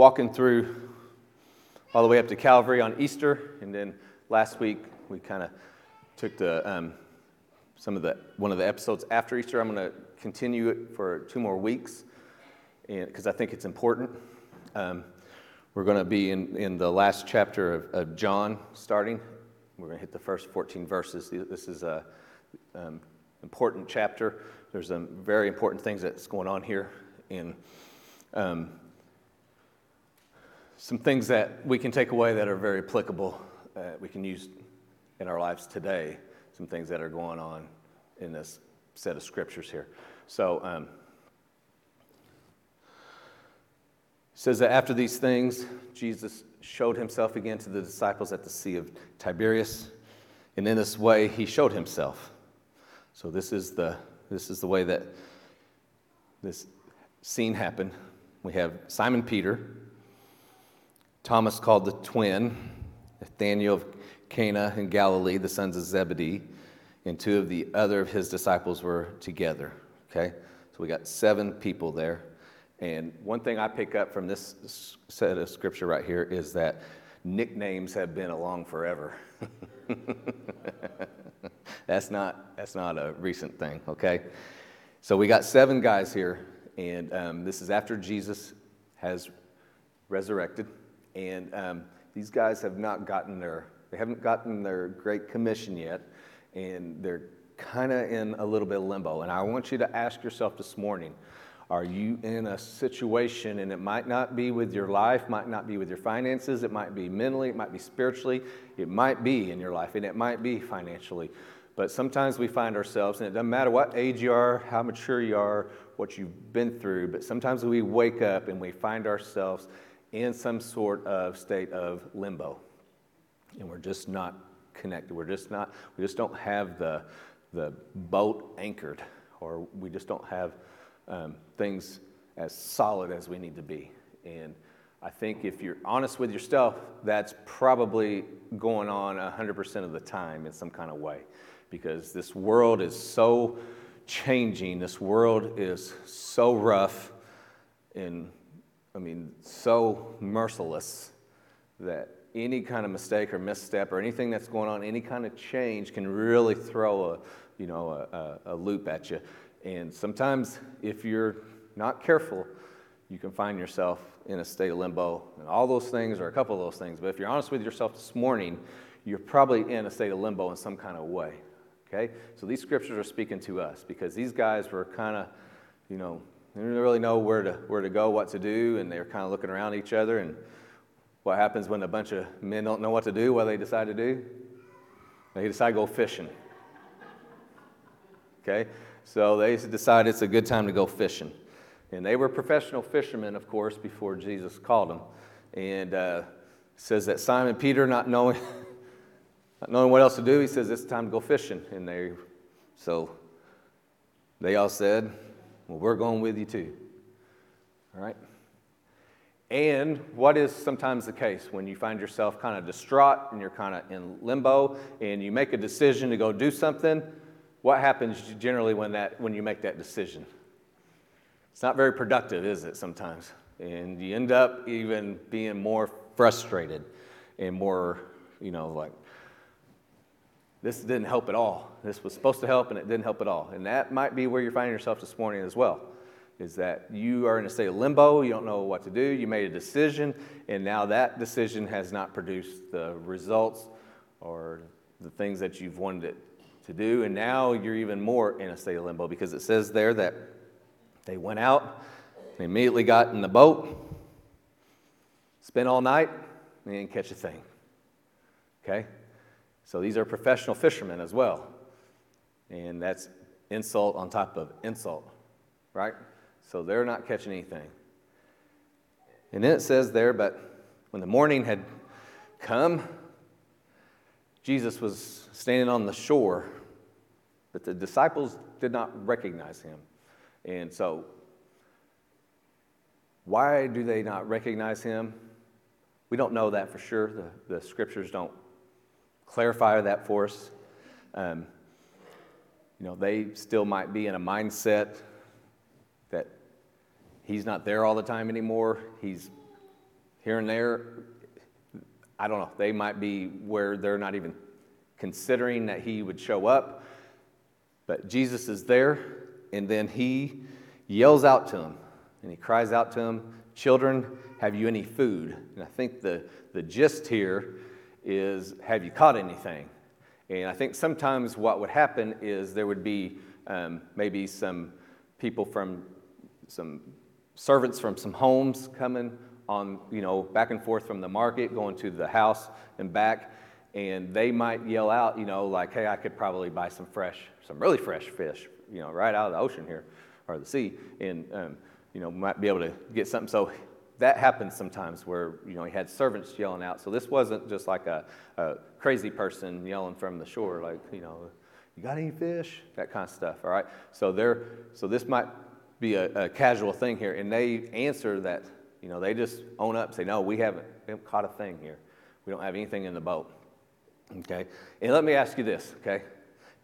walking through all the way up to Calvary on Easter, and then last week we kind of took the one of the episodes after Easter. I'm going to continue it for 2 more weeks, and because I think it's important. We're going to be in the last chapter of John starting. We're going to hit the first 14 verses. This is an important chapter. There's some very important things that's going on here, and some things that we can take away that are very applicable, we can use in our lives today, some things that are going on in this set of scriptures here. So, it says that after these things, Jesus showed himself again to the disciples at the Sea of Tiberias, and in this way he showed himself. So this is the way that this scene happened. We have Simon Peter, Thomas called the twin, Nathaniel of Cana in Galilee, the sons of Zebedee, and 2 of the other of his disciples were together. Okay, so we got 7 people there. And one thing I pick up from this set of scripture right here is that nicknames have been along forever. That's not a recent thing, okay? So we got 7 guys here, and this is after Jesus has resurrected, and these guys have not gotten their Great Commission yet, and they're kind of in a little bit of limbo. And I want you to ask yourself this morning, are you in a situation, and it might not be with your life, might not be with your finances, it might be mentally, it might be spiritually, it might be in your life, and it might be financially. But sometimes we find ourselves, and it doesn't matter what age you are, how mature you are, what you've been through, but sometimes we wake up and we find ourselves in some sort of state of limbo. And we're just not connected. We just don't have the boat anchored, or we just don't have things as solid as we need to be. And I think if you're honest with yourself, that's probably going on 100% of the time in some kind of way, because this world is so changing, this world is so rough, and I mean so merciless, that any kind of mistake or misstep or anything that's going on, any kind of change can really throw a loop at you. And sometimes, if you're not careful, you can find yourself in a state of limbo. And all those things, or a couple of those things, but if you're honest with yourself this morning, you're probably in a state of limbo in some kind of way, okay? So these scriptures are speaking to us, because these guys were kind of, they didn't really know where to go, what to do, and they were kind of looking around each other, and what happens when a bunch of men don't know what to do, what they decide to do? They decide to go fishing, okay? So they decide it's a good time to go fishing. And they were professional fishermen, of course, before Jesus called them. And it says that Simon Peter, not knowing what else to do, he says, it's time to go fishing. And they all said, well, we're going with you too. All right? And what is sometimes the case when you find yourself kind of distraught and you're kind of in limbo and you make a decision to go do something? What happens generally when you make that decision? It's not very productive, is it, sometimes? And you end up even being more frustrated and more, this didn't help at all. This was supposed to help, and it didn't help at all. And that might be where you're finding yourself this morning as well, is that you are in a state of limbo, you don't know what to do, you made a decision, and now that decision has not produced the results or the things that you've wanted it to do, and now you're even more in a state of limbo, because it says there that they went out, they immediately got in the boat, spent all night, and they didn't catch a thing. Okay? So these are professional fishermen as well. And that's insult on top of insult, right? So they're not catching anything. And then it says there, but when the morning had come, Jesus was standing on the shore, but the disciples did not recognize him. And so, why do they not recognize him? We don't know that for sure. The scriptures don't clarify that for us. They still might be in a mindset that he's not there all the time anymore. He's Here and there, I don't know, they might be where they're not even considering that he would show up. But Jesus is there, and then he yells out to him, and he cries out to him, "Children, have you any food?" And I think the gist here is, have you caught anything? And I think sometimes what would happen is there would be maybe some people from some servants from some homes coming on, you know, back and forth from the market, going to the house and back, and they might yell out, you know, like, "Hey, I could probably buy some really fresh fish, you know, right out of the ocean here or the sea," and you know, might be able to get something. So that happens sometimes where, you know, he had servants yelling out. So this wasn't just like a crazy person yelling from the shore, like, you know, "You got any fish?" That kind of stuff, all right? So this might be a casual thing here. And they answer that, you know, they just own up, say, "No, we haven't caught a thing here. We don't have anything in the boat," okay? And let me ask you this, okay?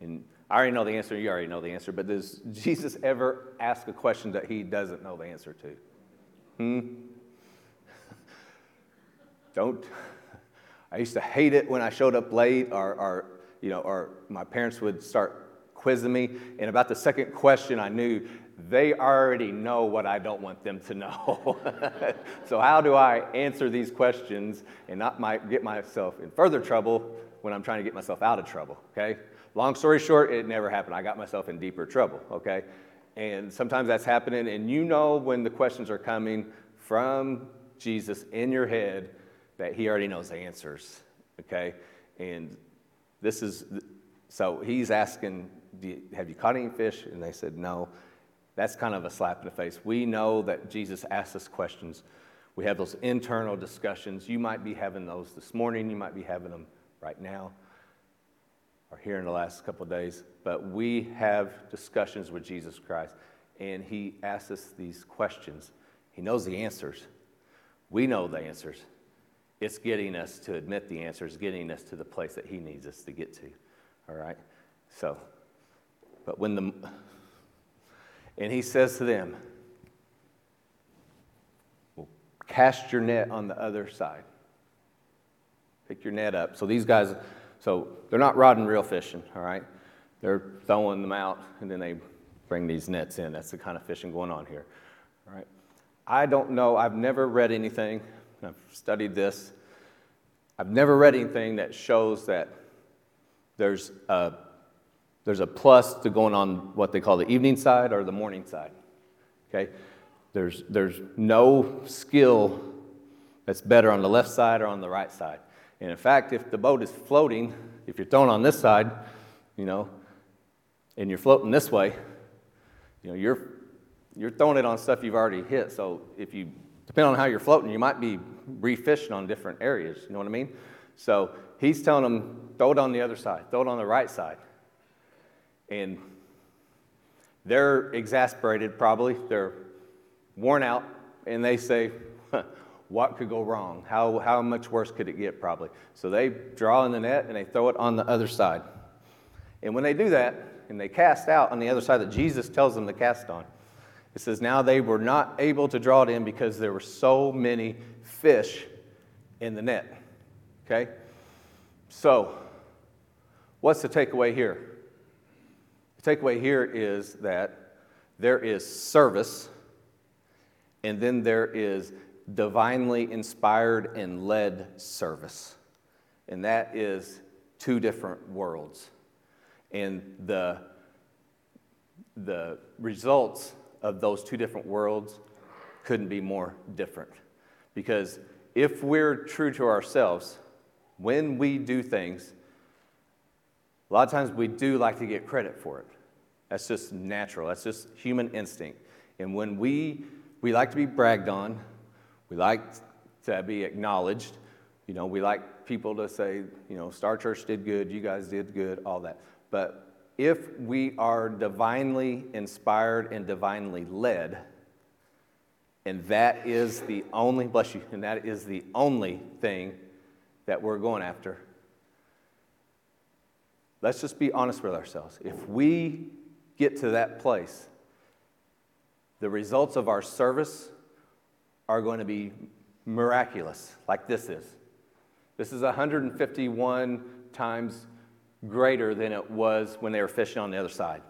And I already know the answer, you already know the answer, but does Jesus ever ask a question that he doesn't know the answer to? Don't. I used to hate it when I showed up late or my parents would start quizzing me, and about the second question I knew they already know what I don't want them to know. So how do I answer these questions and not get myself in further trouble when I'm trying to get myself out of trouble, okay? Long story short, it never happened. I got myself in deeper trouble, okay? And sometimes that's happening, and you know when the questions are coming from Jesus in your head that he already knows the answers, okay? And this is, so he's asking, have you caught any fish? And they said, no. That's kind of a slap in the face. We know that Jesus asks us questions. We have those internal discussions. You might be having those this morning. You might be having them right now or here in the last couple of days. But we have discussions with Jesus Christ, and he asks us these questions. He knows the answers. We know the answers. It's getting us to admit the answers, getting us to the place that he needs us to get to, all right? So, but when the... And he says to them, well, cast your net on the other side. Pick your net up. So these guys, they're not rod and reel fishing, all right? They're throwing them out, and then they bring these nets in. That's the kind of fishing going on here, all right? I don't know. I've never read anything. I've studied this. I've never read anything that shows that there's a plus to going on what they call the evening side or the morning side, okay? There's no skill that's better on the left side or on the right side. And in fact, if the boat is floating, if you're thrown on this side, you know, and you're floating this way, you know, you're throwing it on stuff you've already hit. So if you, depending on how you're floating, you might be refishing on different areas, you know what I mean? So he's telling them, throw it on the other side, throw it on the right side. And they're exasperated, probably. They're worn out, and they say, what could go wrong? How much worse could it get, probably? So they draw in the net, and they throw it on the other side. And when they do that, and they cast out on the other side that Jesus tells them to cast on, it says, now they were not able to draw it in because there were so many fish in the net, okay? So what's the takeaway here? Takeaway here is that there is service, and then there is divinely inspired and led service, and that is two different worlds. And the results of those two different worlds couldn't be more different, because if we're true to ourselves, when we do things, a lot of times we do like to get credit for it. That's just natural. That's just human instinct. And when we like to be bragged on, we like to be acknowledged, you know, we like people to say, you know, Star Church did good, you guys did good, all that. But if we are divinely inspired and divinely led, and that is the only, bless you, and that is the only thing that we're going after, let's just be honest with ourselves. If we get to that place, the results of our service are going to be miraculous like this is. This is 151 times greater than it was when they were fishing on the other side.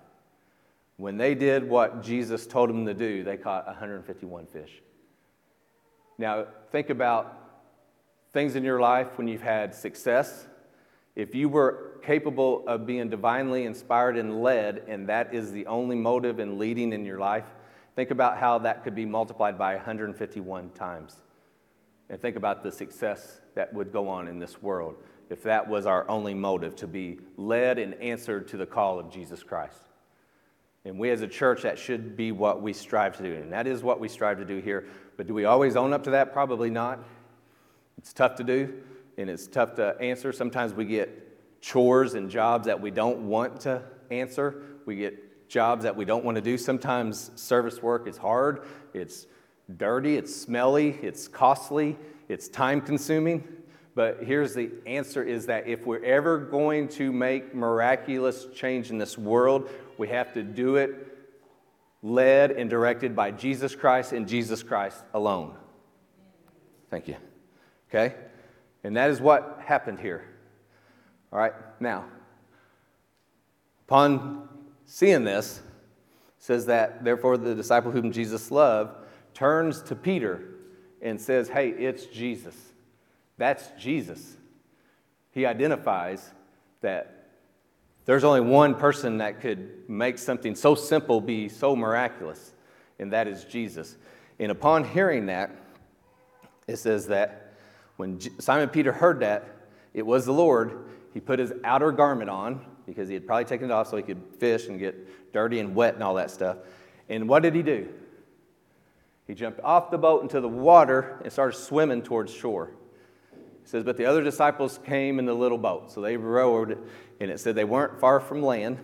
When they did what Jesus told them to do, they caught 151 fish. Now, think about things in your life when you've had success. If you were capable of being divinely inspired and led, and that is the only motive and leading in your life, think about how that could be multiplied by 151 times. And think about the success that would go on in this world if that was our only motive, to be led and answered to the call of Jesus Christ. And we as a church, that should be what we strive to do. And that is what we strive to do here. But do we always own up to that? Probably not. It's tough to do, and it's tough to answer. Sometimes we get chores and jobs that we don't want to answer. We get jobs that we don't want to do. Sometimes service work is hard. It's dirty. It's smelly. It's costly. It's time-consuming. But here's the answer, is that if we're ever going to make miraculous change in this world, we have to do it led and directed by Jesus Christ and Jesus Christ alone. Thank you. Okay? And that is what happened here. All right? Now, upon seeing this, it says that, therefore, the disciple whom Jesus loved turns to Peter and says, hey, it's Jesus. That's Jesus. He identifies that there's only one person that could make something so simple be so miraculous, and that is Jesus. And upon hearing that, it says that when Simon Peter heard that it was the Lord, he put his outer garment on, because he had probably taken it off so he could fish and get dirty and wet and all that stuff. And what did he do? He jumped off the boat into the water and started swimming towards shore. It says, but the other disciples came in the little boat. So they rowed, and it said they weren't far from land.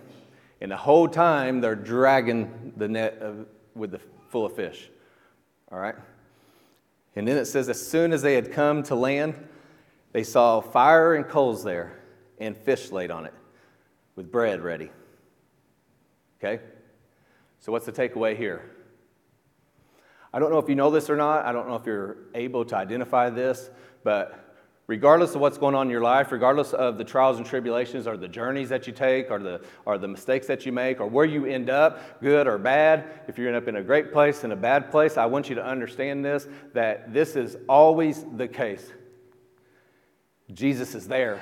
And the whole time, they're dragging the net full of fish. All right? And then it says, as soon as they had come to land, they saw fire and coals there, and fish laid on it, with bread ready. Okay? So what's the takeaway here? I don't know if you know this or not. I don't know if you're able to identify this, but regardless of what's going on in your life, regardless of the trials and tribulations or the journeys that you take or the mistakes that you make or where you end up, good or bad, if you end up in a great place, in a bad place, I want you to understand this, that this is always the case. Jesus is there.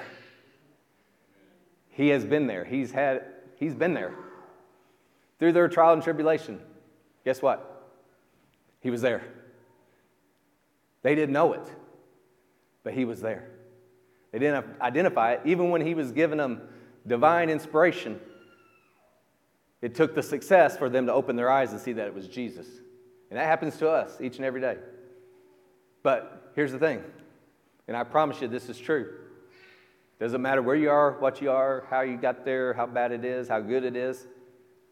He has been there. He's been there. Through their trial and tribulation, guess what? He was there. They didn't know it, but he was there. They didn't identify it. Even when he was giving them divine inspiration, it took the success for them to open their eyes and see that it was Jesus. And that happens to us each and every day. But here's the thing, and I promise you this is true. It doesn't matter where you are, what you are, how you got there, how bad it is, how good it is.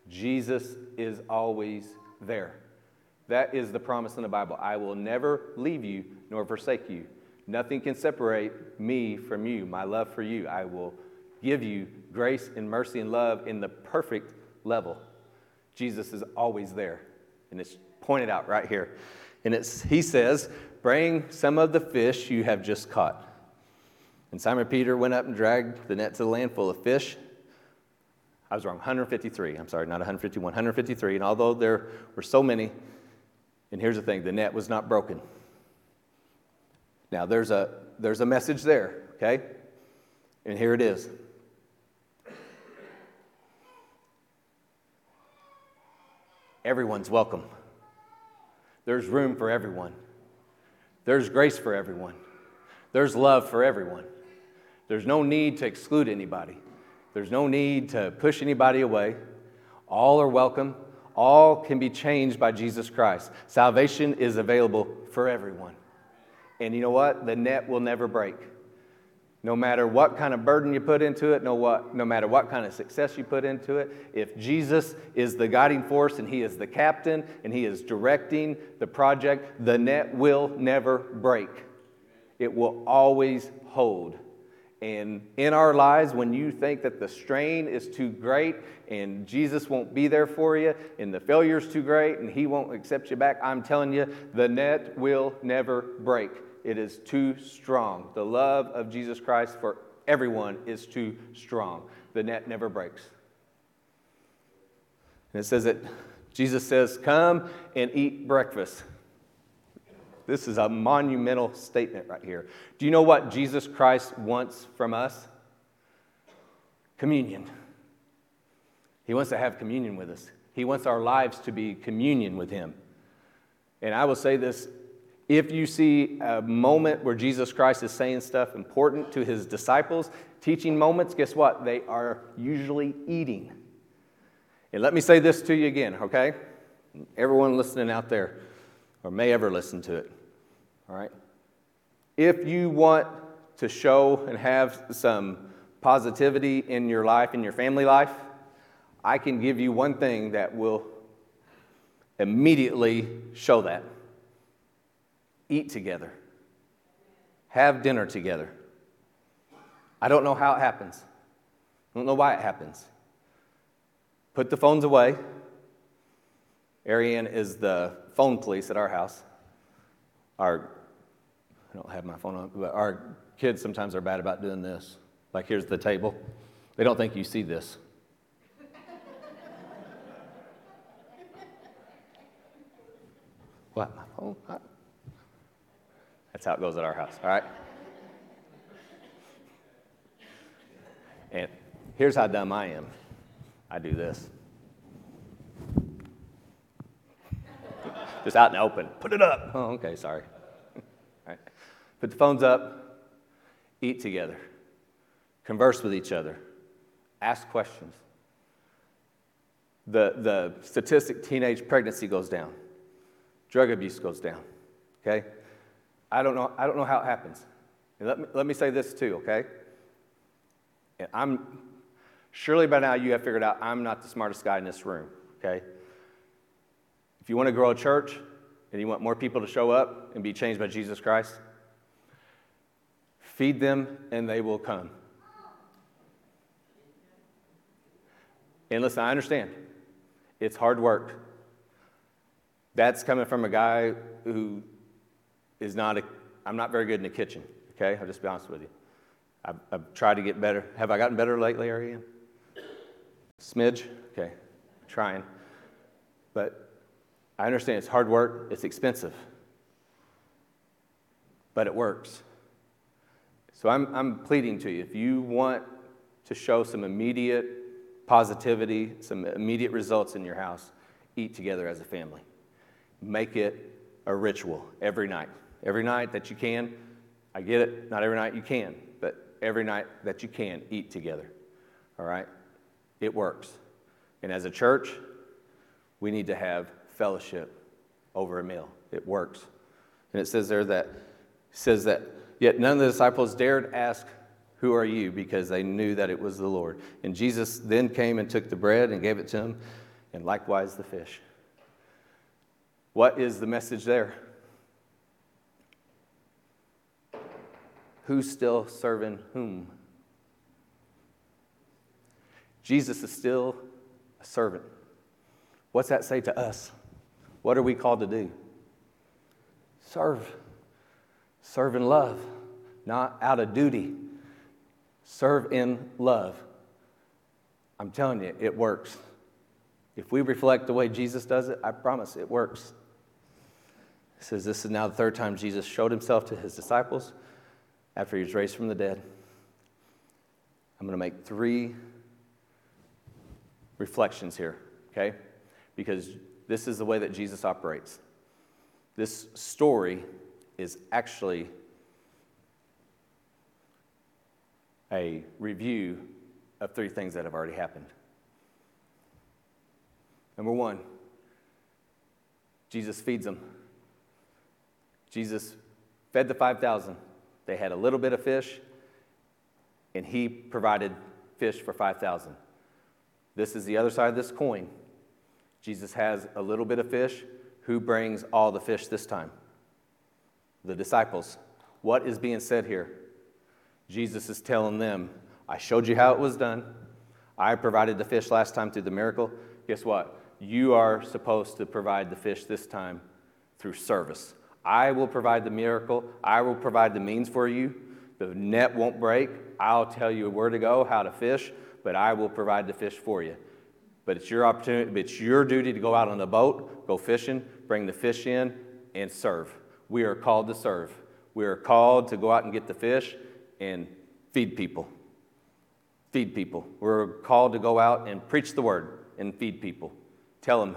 Jesus is always there. That is the promise in the Bible. I will never leave you nor forsake you. Nothing can separate me from you, my love for you. I will give you grace and mercy and love in the perfect level. Jesus is always there, and it's pointed out right here. And he says, bring some of the fish you have just caught. And Simon Peter went up and dragged the net to the land full of fish. I was wrong, 153. I'm sorry, not 151, 153. And although there were so many, and here's the thing, the net was not broken. Now, there's a message there, okay? And here it is. Everyone's welcome. There's room for everyone. There's grace for everyone. There's love for everyone. There's no need to exclude anybody. There's no need to push anybody away. All are welcome. All can be changed by Jesus Christ. Salvation is available for everyone. And you know what? The net will never break. No matter what kind of burden you put into it, no matter what kind of success you put into it, if Jesus is the guiding force and he is the captain and he is directing the project, the net will never break. It will always hold. And in our lives, when you think that the strain is too great and Jesus won't be there for you and the failure is too great and he won't accept you back, I'm telling you, the net will never break. it is too strong. The love of Jesus Christ for everyone is too strong. The net never breaks. And it says that Jesus says, "Come and eat breakfast." This is a monumental statement right here. Do you know what Jesus Christ wants from us? Communion. He wants to have communion with us. He wants our lives to be communion with Him. And I will say this, if you see a moment where Jesus Christ is saying stuff important to His disciples, teaching moments, guess what? They are usually eating. And let me say this to you again, okay? Everyone listening out there, or may ever listen to it, all right? If you want to show and have some positivity in your life, in your family life, I can give you one thing that will immediately show that. Eat together. Have dinner together. I don't know how it happens. I don't know why it happens. Put the phones away. Ariane is the phone police at our house. I don't have my phone on, but our kids sometimes are bad about doing this. Like, here's the table. They don't think you see this. What? My phone? That's how it goes at our house, all right? And here's how dumb I am. I do this. Just out in the open. Put it up. Oh, okay, sorry. All right. Put the phones up. Eat together. Converse with each other. Ask questions. The statistic, teenage pregnancy goes down. Drug abuse goes down, okay? I don't know how it happens. And let me say this too, okay? And I'm surely by now you have figured out I'm not the smartest guy in this room, okay? If you want to grow a church and you want more people to show up and be changed by Jesus Christ, feed them and they will come. And listen, I understand. It's hard work. That's coming from a guy who is I'm not very good in the kitchen, okay? I'll just be honest with you. I've tried to get better. Have I gotten better lately, Ariane? Smidge? Okay, trying. But I understand it's hard work, it's expensive, but it works. So I'm pleading to you, if you want to show some immediate positivity, some immediate results in your house, eat together as a family. Make it a ritual every night. Every night that you can. I get it, not every night you can, but every night that you can, eat together. All right? It works. And as a church, we need to have fellowship over a meal. It works. And it says there that, yet none of the disciples dared ask, "Who are you?" because they knew that it was the Lord. And Jesus then came and took the bread and gave it to him, and likewise the fish. What is the message there? Who's still serving whom? Jesus is still a servant. What's that say to us? What are we called to do? Serve. Serve in love, not out of duty. Serve in love. I'm telling you, it works. If we reflect the way Jesus does it, I promise it works. It says this is now the third time Jesus showed himself to his disciples after he was raised from the dead. I'm going to make three reflections here, okay? Because this is the way that Jesus operates. This story is actually a review of three things that have already happened. Number one, Jesus feeds them. Jesus fed the 5,000. They had a little bit of fish, and he provided fish for 5,000. This is the other side of this coin. Jesus has a little bit of fish. Who brings all the fish this time? The disciples. What is being said here? Jesus is telling them, I showed you how it was done. I provided the fish last time through the miracle. Guess what? You are supposed to provide the fish this time through service. I will provide the miracle. I will provide the means for you. The net won't break. I'll tell you where to go, how to fish, but I will provide the fish for you. But it's your opportunity, it's your duty to go out on the boat, go fishing, bring the fish in, and serve. We are called to serve. We are called to go out and get the fish and feed people. Feed people. We're called to go out and preach the word and feed people. Tell them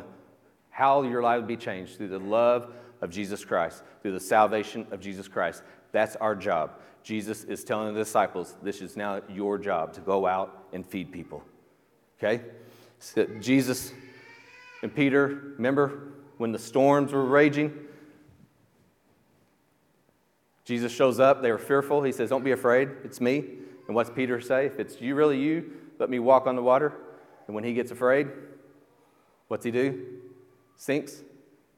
how your life will be changed through the love of Jesus Christ, through the salvation of Jesus Christ. That's our job. Jesus is telling the disciples, this is now your job, to go out and feed people. Okay? So Jesus and Peter, remember when the storms were raging? Jesus shows up. They were fearful. He says, don't be afraid. It's me. And what's Peter say? If it's you, really you, let me walk on the water. And when he gets afraid, what's he do? Sinks.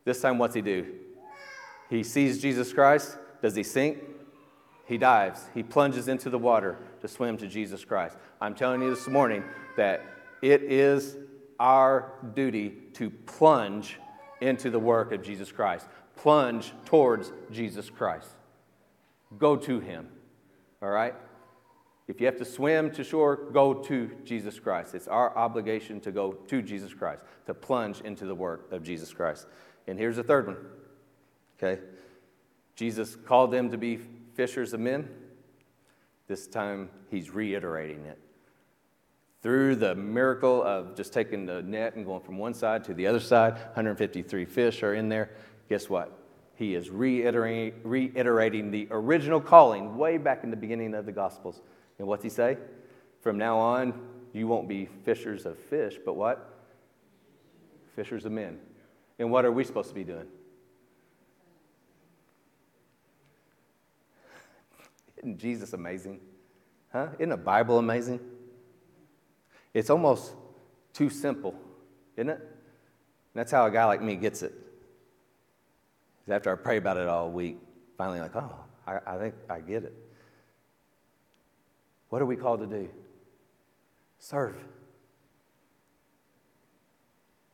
This time, what's he do? He sees Jesus Christ. Does he sink? He dives. He plunges into the water to swim to Jesus Christ. I'm telling you this morning that it is our duty to plunge into the work of Jesus Christ. Plunge towards Jesus Christ. Go to him. All right? If you have to swim to shore, go to Jesus Christ. It's our obligation to go to Jesus Christ, to plunge into the work of Jesus Christ. And here's the third one. Okay? Jesus called them to be fishers of men. This time, he's reiterating it. Through the miracle of just taking the net and going from one side to the other side, 153 fish are in there. Guess what? He is reiterating the original calling way back in the beginning of the Gospels. And what's he say? From now on, you won't be fishers of fish, but what? Fishers of men. And what are we supposed to be doing? Isn't Jesus amazing? Huh? Isn't the Bible amazing? It's almost too simple, isn't it? And that's how a guy like me gets it. After I pray about it all week, finally like, oh, I think I get it. What are we called to do? Serve.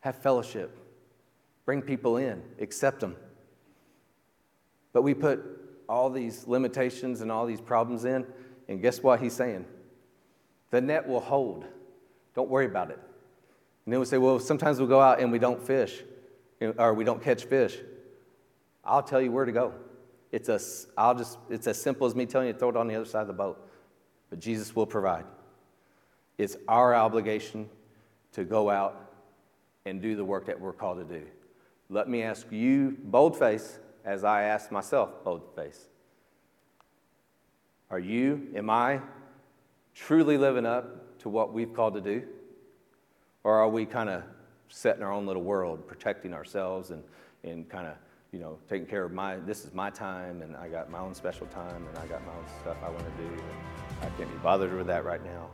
Have fellowship. Bring people in. Accept them. But we put all these limitations and all these problems in, and guess what he's saying? The net will hold. Don't worry about it. And then we say, well, sometimes we'll go out and we don't fish, or we don't catch fish. I'll tell you where to go. It's as simple as me telling you to throw it on the other side of the boat. But Jesus will provide. It's our obligation to go out and do the work that we're called to do. Let me ask you, boldface, as I ask myself, boldface. Are you, am I, truly living up to what we've called to do? Or are we kind of set in our own little world, protecting ourselves and kind of, taking care of this is my time, and I got my own special time, and I got my own stuff I want to do, and I can't be bothered with that right now.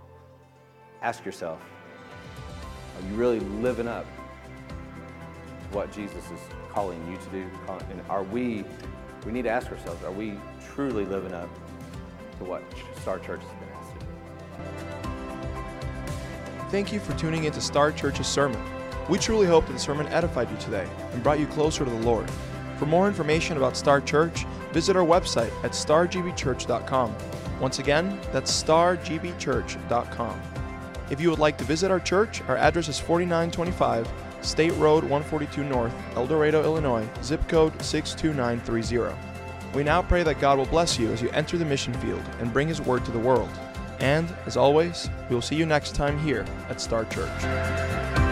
Ask yourself, are you really living up to what Jesus is calling you to do? And we need to ask ourselves, are we truly living up to what Star Church has been asked to do? Thank you for tuning into Star Church's sermon. We truly hope that the sermon edified you today and brought you closer to the Lord. For more information about Star Church, visit our website at stargbchurch.com. Once again, that's stargbchurch.com. If you would like to visit our church, our address is 4925 State Road 142 North, El Dorado, Illinois, zip code 62930. We now pray that God will bless you as you enter the mission field and bring His Word to the world. And, as always, we will see you next time here at Star Church.